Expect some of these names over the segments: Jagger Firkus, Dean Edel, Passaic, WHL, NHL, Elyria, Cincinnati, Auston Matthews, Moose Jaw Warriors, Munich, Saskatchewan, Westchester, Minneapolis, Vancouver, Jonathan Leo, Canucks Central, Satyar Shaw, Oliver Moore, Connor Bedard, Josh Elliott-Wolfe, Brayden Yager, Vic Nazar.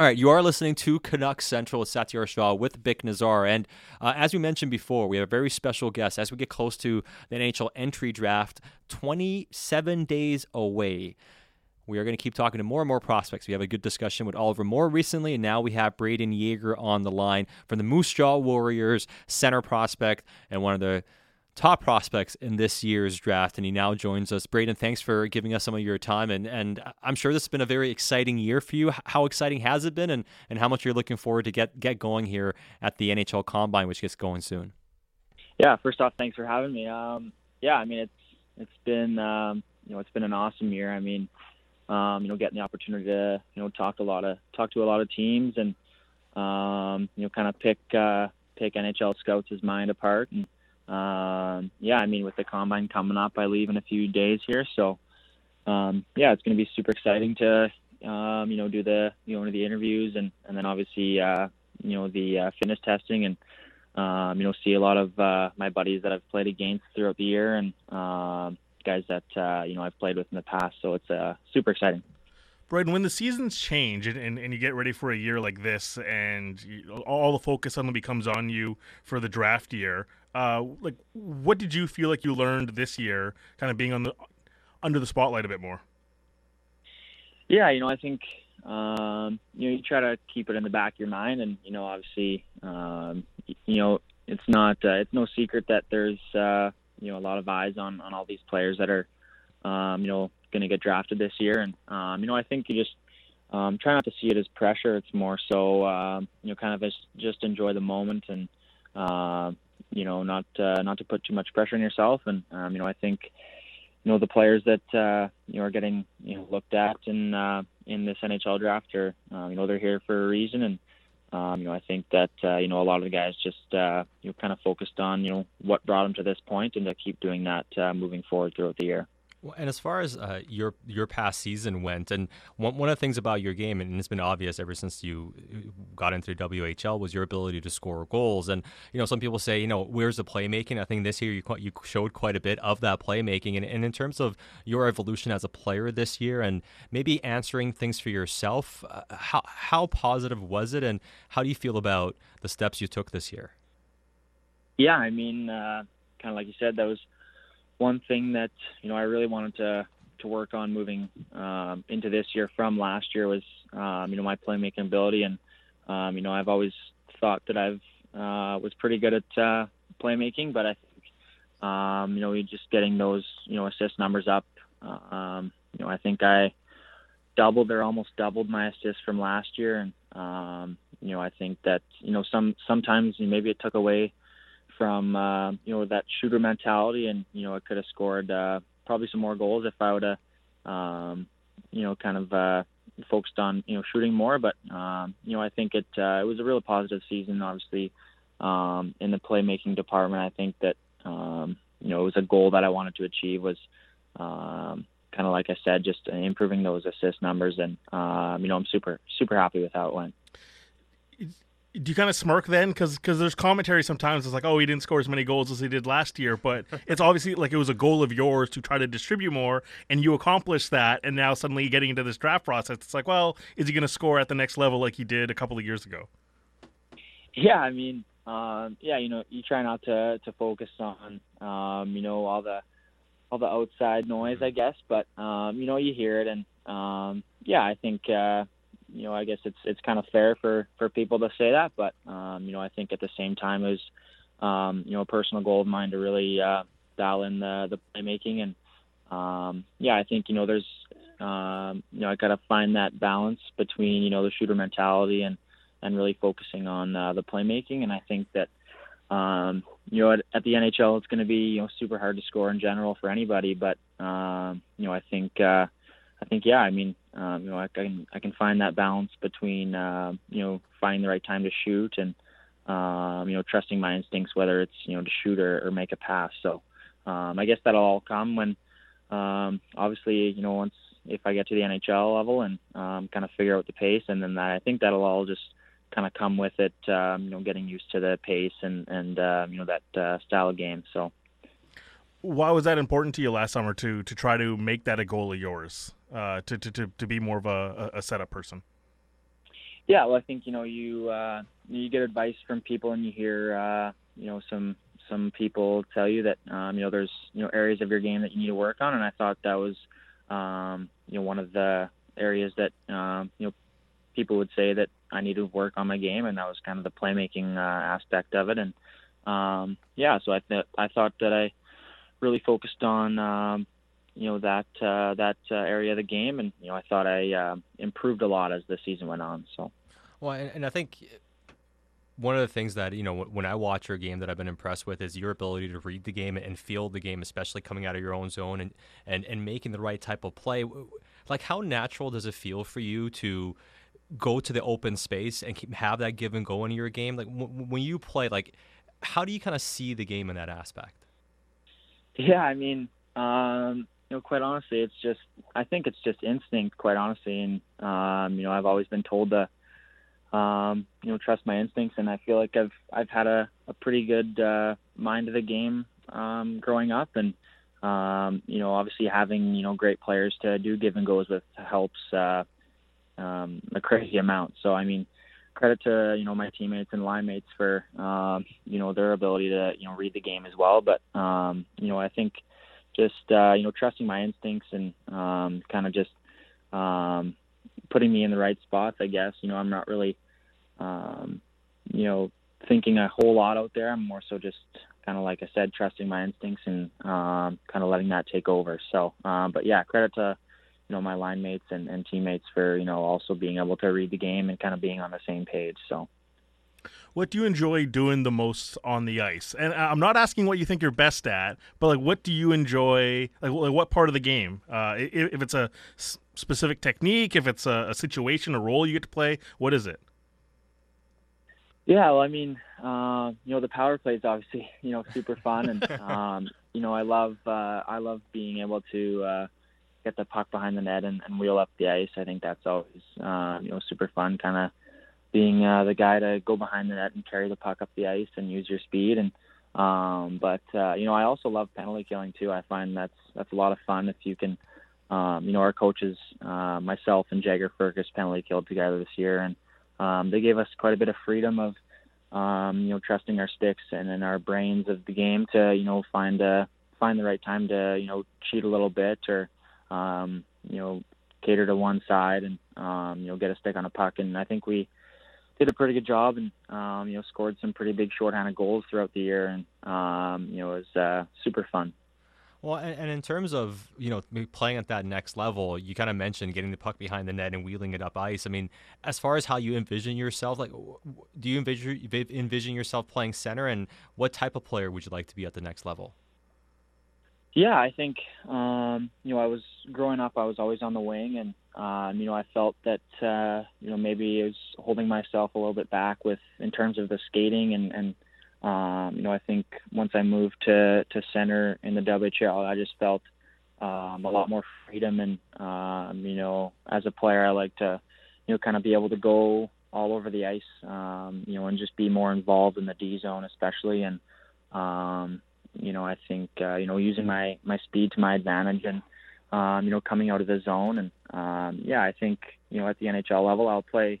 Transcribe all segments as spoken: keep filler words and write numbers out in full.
All right, you are listening to Canucks Central with Satyar Shaw with Vic Nazar. And uh, as we mentioned before, we have a very special guest. As we get close to the N H L entry draft, twenty-seven days away, we are going to keep talking to more and more prospects. We have a good discussion with Oliver Moore recently, and now we have Brayden Yager on the line from the Moose Jaw Warriors, center prospect, and one of the top prospects in this year's draft, and he now joins us. Brayden, thanks for giving us some of your time, and, and I'm sure this has been a very exciting year for you. How exciting has it been, and, and how much you're looking forward to get, get going here at the N H L Combine, which gets going soon? Yeah, first off, thanks for having me. Um, yeah, I mean, it's it's been um, you know it's been an awesome year. I mean, um, you know, getting the opportunity to you know talk a lot of talk to a lot of teams, and um, you know, kind of pick uh, pick N H L scouts' mind apart. And Um, yeah, I mean, with the Combine coming up, I leave in a few days here. So, um, yeah, it's going to be super exciting to, um, you know, do the, you know, the interviews and, and then obviously, uh, you know, the, uh, fitness testing and, um, you know, see a lot of, uh, my buddies that I've played against throughout the year and, um, guys that, uh, you know, I've played with in the past. So it's, uh, super exciting. Brayden, when the seasons change and, and, and you get ready for a year like this and you, all the focus suddenly becomes on you for the draft year, uh, like what did you feel like you learned this year kind of being on the under the spotlight a bit more? Yeah, you know, I think, um, you know, you try to keep it in the back of your mind and, you know, obviously, um, you know, it's not, uh, it's no secret that there's, uh, you know, a lot of eyes on, on all these players that are, um, you know, going to get drafted this year. And, um, you know, I think you just um, try not to see it as pressure. It's more so, um, you know, kind of as, just enjoy the moment and, uh, you know, not uh, not to put too much pressure on yourself. And, um, you know, I think, you know, the players that, uh, you know, are getting, you know, looked at in, uh, in this N H L draft are, uh, you know, they're here for a reason. And, um, you know, I think that, uh, you know, a lot of the guys just, uh, you know, kind of focused on, you know, what brought them to this point and to keep doing that uh, moving forward throughout the year. Well, and as far as uh, your your past season went, and one one of the things about your game, and it's been obvious ever since you got into the W H L, was your ability to score goals. And you know, some people say, you know, where's the playmaking? I think this year you you showed quite a bit of that playmaking. And, and in terms of your evolution as a player this year, and maybe answering things for yourself, uh, how how positive was it, and how do you feel about the steps you took this year? Yeah, I mean, uh, kind of like you said, that was one thing that, you know, I really wanted to, to work on moving um, into this year from last year was, um, you know, my playmaking ability. And, um, you know, I've always thought that I've uh, was pretty good at uh, playmaking, but I think, um, you know, just getting those, you know, assist numbers up. Um, you know, I think I doubled or almost doubled my assists from last year. And, um, you know, I think that, you know, some sometimes maybe it took away from, uh, you know, that shooter mentality. And, you know, I could have scored uh, probably some more goals if I would have, um, you know, kind of uh, focused on, you know, shooting more. But, um, you know, I think it uh, it was a really positive season, obviously, um, in the playmaking department. I think that, um, you know, it was a goal that I wanted to achieve was um, kind of, like I said, just improving those assist numbers. And, uh, you know, I'm super, super happy with how it went. Do you kind of smirk then? Because there's commentary sometimes. It's like, oh, he didn't score as many goals as he did last year. But it's obviously like it was a goal of yours to try to distribute more, and you accomplished that. And now suddenly getting into this draft process, it's like, well, is he going to score at the next level like he did a couple of years ago? Yeah, I mean, um, yeah, you know, you try not to, to focus on, um, you know, all the all the outside noise, I guess. But, um, you know, you hear it. And, um, yeah, I think uh, – you know, I guess it's it's kind of fair for, for people to say that, but um, you know, I think at the same time it was um, you know, a personal goal of mine to really uh, dial in the the playmaking, and um, yeah, I think you know, there's um, you know, I gotta find that balance between you know the shooter mentality and, and really focusing on uh, the playmaking, and I think that um, you know, at, at the N H L it's going to be you know super hard to score in general for anybody, but um, you know, I think uh, I think yeah, I mean. Um, you know, I can I can find that balance between uh, you know finding the right time to shoot and um, you know trusting my instincts, whether it's you know to shoot or, or make a pass. So um, I guess that'll all come when um, obviously you know once if I get to the N H L level and um, kind of figure out the pace, and then that, I think that'll all just kind of come with it. Um, you know, getting used to the pace and and uh, you know that uh, style of game. So why was that important to you last summer to to try to make that a goal of yours? Uh, to, to, to, to be more of a, a setup person? Yeah, well, I think, you know, you uh, you get advice from people, and you hear, uh, you know, some some people tell you that, um, you know, there's, you know, areas of your game that you need to work on. And I thought that was, um, you know, one of the areas that, um, you know, people would say that I need to work on my game, and that was kind of the playmaking uh, aspect of it. And, um, yeah, so I, th- I thought that I really focused on, um, you know, that uh, that uh, area of the game. And, you know, I thought I uh, improved a lot as the season went on. So, well, and, and I think one of the things that, you know, when I watch your game that I've been impressed with is your ability to read the game and field the game, especially coming out of your own zone and, and, and making the right type of play. Like, how natural does it feel for you to go to the open space and keep, have that give and go in your game? Like, w- when you play, like, how do you kind of see the game in that aspect? Yeah, I mean, um, you know, quite honestly, it's just, I think it's just instinct, quite honestly. And, um, you know, I've always been told to, Um, you know, trust my instincts, and I feel like I've I've had a, a pretty good uh, mind of the game um, growing up, and um, you know, obviously having, you know, great players to do give and goes with helps uh, um, a crazy amount. So I mean, credit to, you know, my teammates and line mates for um, you know, their ability to, you know, read the game as well. But um, you know, I think just uh, you know, trusting my instincts and um, kind of just um, putting me in the right spots, I guess. You know, I'm not really, um, you know, thinking a whole lot out there. I'm more so just kind of, like I said, trusting my instincts and um, kind of letting that take over. So, um, but yeah, credit to, you know, my line mates and, and teammates for, you know, also being able to read the game and kind of being on the same page. So, what do you enjoy doing the most on the ice? And I'm not asking what you think you're best at, but, like, what do you enjoy? Like, what part of the game? Uh, if it's a specific technique, if it's a situation, a role you get to play, what is it? Yeah, well, I mean, uh, you know, the power play is obviously, you know, super fun. And, um, you know, I love uh, I love being able to uh, get the puck behind the net and, and wheel up the ice. I think that's always, uh, you know, super fun, kind of being uh, the guy to go behind the net and carry the puck up the ice and use your speed. And um, but, uh, you know, I also love penalty killing too. I find that's that's a lot of fun if you can, um, you know, our coaches, uh, myself and Jagger Firkus, penalty killed together this year. And um, they gave us quite a bit of freedom of, um, you know, trusting our sticks and then our brains of the game to, you know, find a, find the right time to, you know, cheat a little bit or, um, you know, cater to one side and, um, you know, get a stick on a puck. And I think we did a pretty good job and, um, you know, scored some pretty big shorthanded goals throughout the year. And, um, you know, it was uh, super fun. Well, and, and in terms of, you know, playing at that next level, you kind of mentioned getting the puck behind the net and wheeling it up ice. I mean, as far as how you envision yourself, like, do you envision, envision yourself playing center, and what type of player would you like to be at the next level? Yeah, I think, um, you know, I was growing up, I was always on the wing, and, um, you know, I felt that, uh, you know, maybe I was holding myself a little bit back with, in terms of the skating. And, and um, you know, I think once I moved to, to center in the W H L, I just felt um, a lot more freedom. And, um, you know, as a player, I like to, you know, kind of be able to go all over the ice, um, you know, and just be more involved in the D zone, especially. And, um you know, I think, uh, you know, using my, my speed to my advantage and, um, you know, coming out of the zone. And, um, yeah, I think, you know, at the N H L level, I'll play,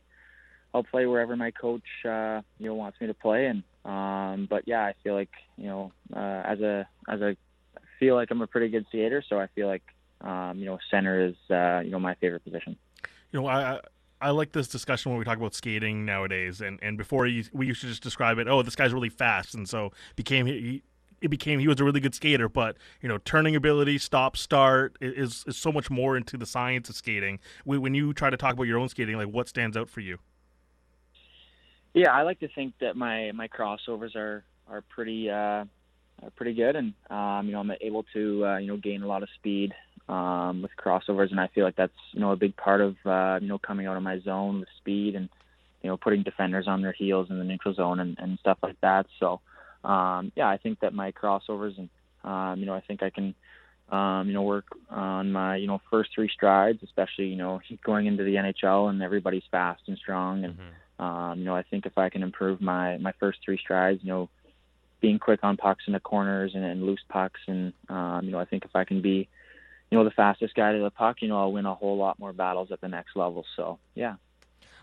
I'll play wherever my coach, uh, you know, wants me to play. And, um, but yeah, I feel like, you know, uh, as a, as a, I feel like I'm a pretty good skater. So I feel like, um, you know, center is, uh, you know, my favorite position. You know, I, I... I like this discussion when we talk about skating nowadays, and, and before you, we used to just describe it, oh, this guy's really fast, and so became he, it became he was a really good skater, but, you know, turning ability, stop, start, is is so much more into the science of skating. When you try to talk about your own skating, like, what stands out for you? Yeah, I like to think that my, my crossovers are, are pretty uh, are pretty good, and, um, you know, I'm able to, uh, you know, gain a lot of speed Um, with crossovers, and I feel like that's, you know, a big part of, uh, you know, coming out of my zone with speed and, you know, putting defenders on their heels in the neutral zone and, and stuff like that. So, um, yeah, I think that my crossovers and, um, you know, I think I can, um, you know, work on my, you know, first three strides, especially, you know, going into the N H L and everybody's fast and strong. And, mm-hmm. um, you know, I think if I can improve my, my first three strides, you know, being quick on pucks in the corners and, and loose pucks. And, um, you know, I think if I can be, you know, the fastest guy to the puck, you know, I'll win a whole lot more battles at the next level. So, yeah.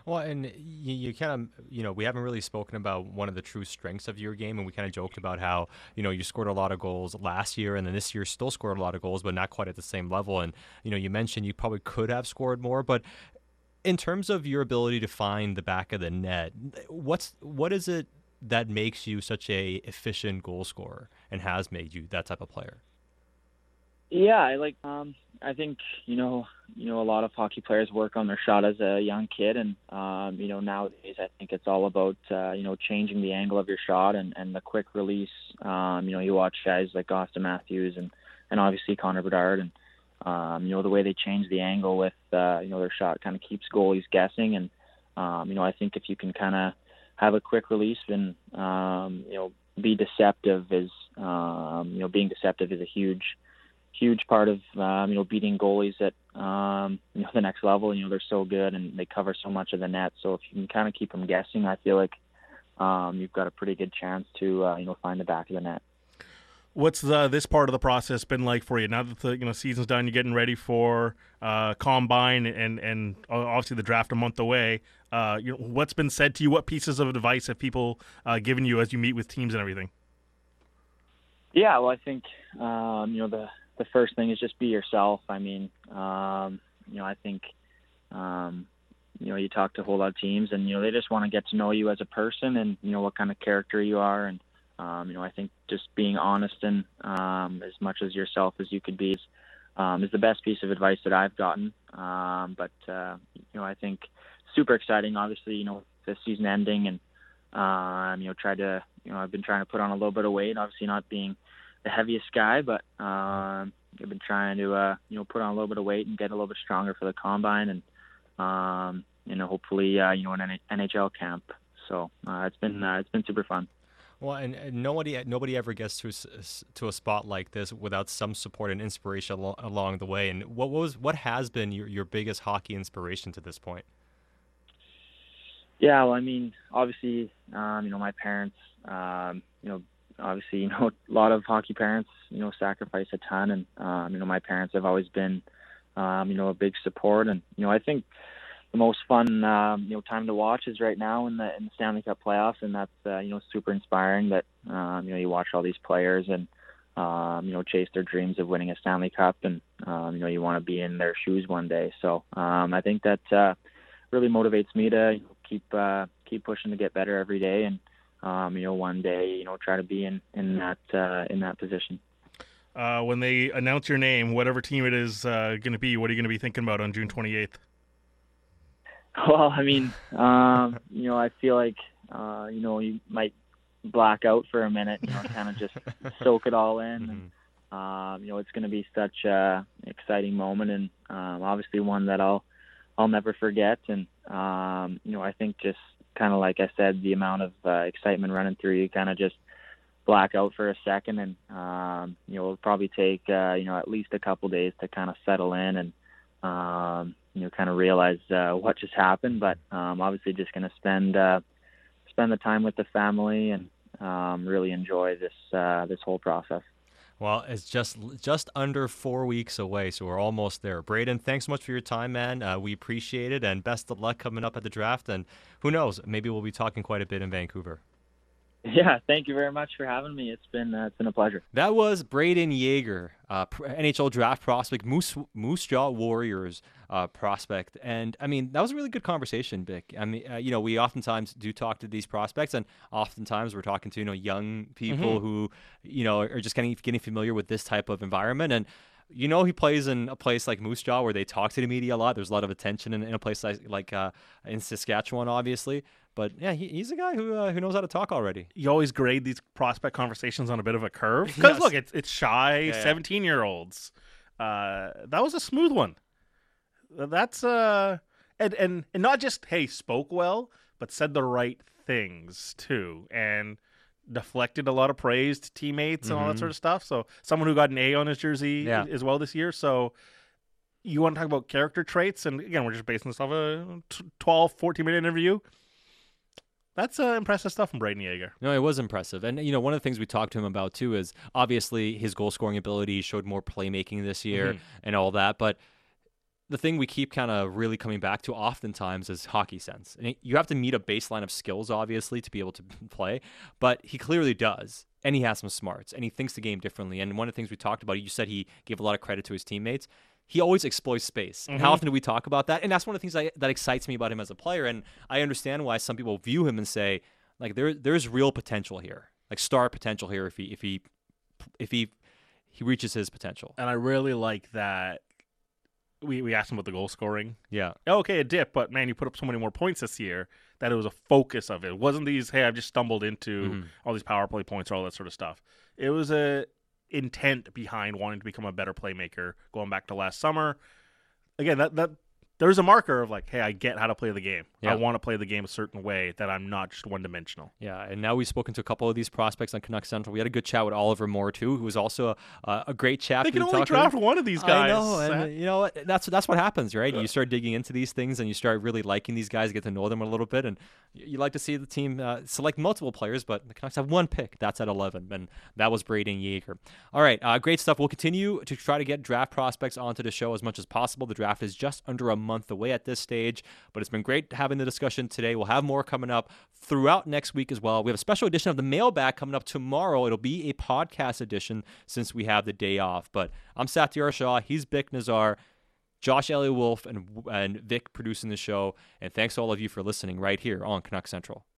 Well, and you, you kind of, you know, we haven't really spoken about one of the true strengths of your game, and we kind of joked about how, you know, you scored a lot of goals last year, and then this year still scored a lot of goals, but not quite at the same level. And, you know, you mentioned you probably could have scored more, but in terms of your ability to find the back of the net, what's what is it that makes you such a efficient goal scorer and has made you that type of player? Yeah, I like. Um, I think you know, you know, a lot of hockey players work on their shot as a young kid, and um, you know, nowadays I think it's all about uh, you know changing the angle of your shot and, and the quick release. Um, you know, you watch guys like Auston Matthews and, and obviously Connor Bedard, and um, you know the way they change the angle with uh, you know their shot kind of keeps goalies guessing, and um, you know I think if you can kind of have a quick release, then um, you know be deceptive is um, you know being deceptive is a huge. huge part of, um, you know, beating goalies at, um, you know, the next level. You know, they're so good and they cover so much of the net. So if you can kind of keep them guessing, I feel like um, you've got a pretty good chance to, uh, you know, find the back of the net. What's the, this part of the process been like for you? Now that the you know season's done, you're getting ready for uh, Combine and, and obviously the draft a month away. Uh, you know, what's been said to you? What pieces of advice have people uh, given you as you meet with teams and everything? Yeah, well, I think, um, you know, the, the first thing is just be yourself. I mean, um, you know, I think, um, you know, you talk to a whole lot of teams and, you know, they just want to get to know you as a person and, you know, what kind of character you are. And, um, you know, I think just being honest and um, as much as yourself as you could be is, um, is the best piece of advice that I've gotten. Um, but, uh, you know, I think super exciting, obviously, you know, the season ending and, um, you know, try to, you know, I've been trying to put on a little bit of weight, obviously not being the heaviest guy, but um, I've been trying to uh, you know put on a little bit of weight and get a little bit stronger for the Combine and um, you know hopefully uh, you know an N H L camp. So uh, it's been uh, it's been super fun. Well, and, and nobody nobody ever gets to a, to a spot like this without some support and inspiration al- along the way. And what was what has been your, your biggest hockey inspiration to this point? Yeah, well, I mean, obviously, um, you know, my parents, um, you know. Obviously, you know, a lot of hockey parents, you know, sacrifice a ton. And, um, you know, my parents have always been, um, you know, a big support. And, you know, I think the most fun, um, you know, time to watch is right now in the in the Stanley Cup playoffs. And that's, uh, you know, super inspiring that, um, you know, you watch all these players and, um, you know, chase their dreams of winning a Stanley Cup. And, um, you know, you want to be in their shoes one day. So um, I think that uh, really motivates me to keep uh, keep pushing to get better every day. And, Um, you know, one day, you know, try to be in, in that uh, in that position. Uh, when they announce your name, whatever team it is uh, going to be, what are you going to be thinking about on June twenty-eighth? Well, I mean, um, you know, I feel like, uh, you know, you might black out for a minute, you know, kind of just soak it all in. Mm-hmm. And, um, you know, it's going to be such an exciting moment and um, obviously one that I'll, I'll never forget. And, um, you know, I think just, kind of like I said, the amount of uh, excitement running through you kind of just black out for a second, and um, you know it'll probably take uh, you know at least a couple days to kind of settle in and um, you know kind of realize uh, what just happened. But um, obviously, just going to spend uh, spend the time with the family and um, really enjoy this uh, this whole process. Well, it's just just under four weeks away, so we're almost there. Brayden, thanks so much for your time, man. Uh, we appreciate it, and best of luck coming up at the draft. And who knows, maybe we'll be talking quite a bit in Vancouver. Yeah, thank you very much for having me. It's been uh, it's been a pleasure. That was Brayden Yager, uh, N H L draft prospect, Moose Moose Jaw Warriors uh, prospect, and I mean that was a really good conversation, Vic. I mean, uh, you know, we oftentimes do talk to these prospects, and oftentimes we're talking to you know young people mm-hmm. who you know are just getting getting familiar with this type of environment. And you know, he plays in a place like Moose Jaw where they talk to the media a lot. There's a lot of attention in, in a place like, like uh, in Saskatchewan, obviously. But, yeah, he, he's a guy who uh, who knows how to talk already. You always grade these prospect conversations on a bit of a curve. Because, yes. Look, it's, it's shy yeah, seventeen-year-olds. Yeah. Uh, that was a smooth one. That's uh, – and, and, and not just, hey, spoke well, but said the right things, too. And – deflected a lot of praise to teammates and mm-hmm. all that sort of stuff. So someone who got an A on his jersey yeah. as well this year. So you want to talk about character traits, and again, we're just basing this off a twelve, fourteen-minute interview. That's uh, impressive stuff from Brayden Yager. No, it was impressive. And, you know, one of the things we talked to him about, too, is obviously his goal-scoring ability showed more playmaking this year mm-hmm. and all that, but the thing we keep kind of really coming back to oftentimes is hockey sense. And you have to meet a baseline of skills, obviously, to be able to play, but he clearly does. And he has some smarts, and he thinks the game differently. And one of the things we talked about, you said he gave a lot of credit to his teammates. He always exploits space. Mm-hmm. And how often do we talk about that? And that's one of the things I, that excites me about him as a player. And I understand why some people view him and say, like, there, there's real potential here, like star potential here if he, if he, if he, he reaches his potential. And I really like that. We we asked him about the goal scoring. Yeah. Okay, a dip, but man, you put up so many more points this year that it was a focus of it. It wasn't these, hey, I've just stumbled into mm-hmm. all these power play points or all that sort of stuff. It was a intent behind wanting to become a better playmaker going back to last summer. Again, that that there's a marker of like, hey, I get how to play the game. Yeah. I want to play the game a certain way that I'm not just one-dimensional. Yeah, and now we've spoken to a couple of these prospects on Canuck Central. We had a good chat with Oliver Moore, too, who was also a, a great chap. They can only draft one of these guys. I know, and that, you know, that's, that's what happens, right? Yeah. You start digging into these things, and you start really liking these guys, get to know them a little bit, and you like to see the team uh, select multiple players, but the Canucks have one pick. That's at eleven, and that was Brayden Yager. All right, uh, great stuff. We'll continue to try to get draft prospects onto the show as much as possible. The draft is just under a month away at this stage, but it's been great having the discussion today. We'll have more coming up throughout next week as well. We have a special edition of the mailbag coming up tomorrow. It'll be a podcast edition since we have the day off. But I'm Satyar Shaw. He's Vic Nazar, Josh Elliott-Wolfe, and, and Vic producing the show. And thanks to all of you for listening right here on Canuck Central.